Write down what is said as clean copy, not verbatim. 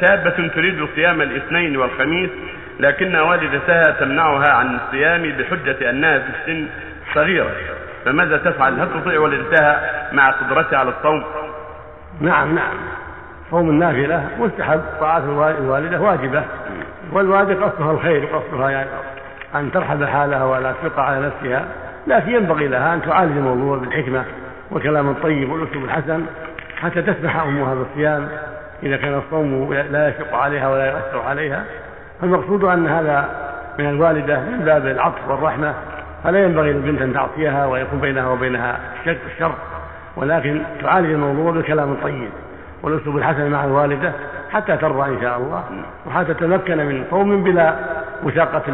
شابة تريد صيام الاثنين والخميس لكن والدتها تمنعها عن الصيام بحجة أنها في السن صغيرة، فماذا تفعل؟ هل تطيع والدتها مع قدرتها على الصوم؟ نعم، صوم النافلة مستحب، طاعة الوالدة واجبة، والوالدة قصدها الخير، قصدها يعني أن ترحب حالها ولا تشق على نفسها، لكن ينبغي لها أن تعالج الموضوع بالحكمة وكلام الطيب والأسلوب الحسن حتى تسمح أمها بالصيام إذا كان الصوم لا يشق عليها ولا يؤثر عليها. فالمقصود أن هذا من الوالدة من باب العطف والرحمة، فلا ينبغي للبنت أن تعطيها ويكون بينها وبينها شك والشر، ولكن تعالج الموضوع بالكلام الطيب والأسلوب الحسن مع الوالدة حتى ترضى إن شاء الله، وحتى تتمكن من صوم بلا مشاقة.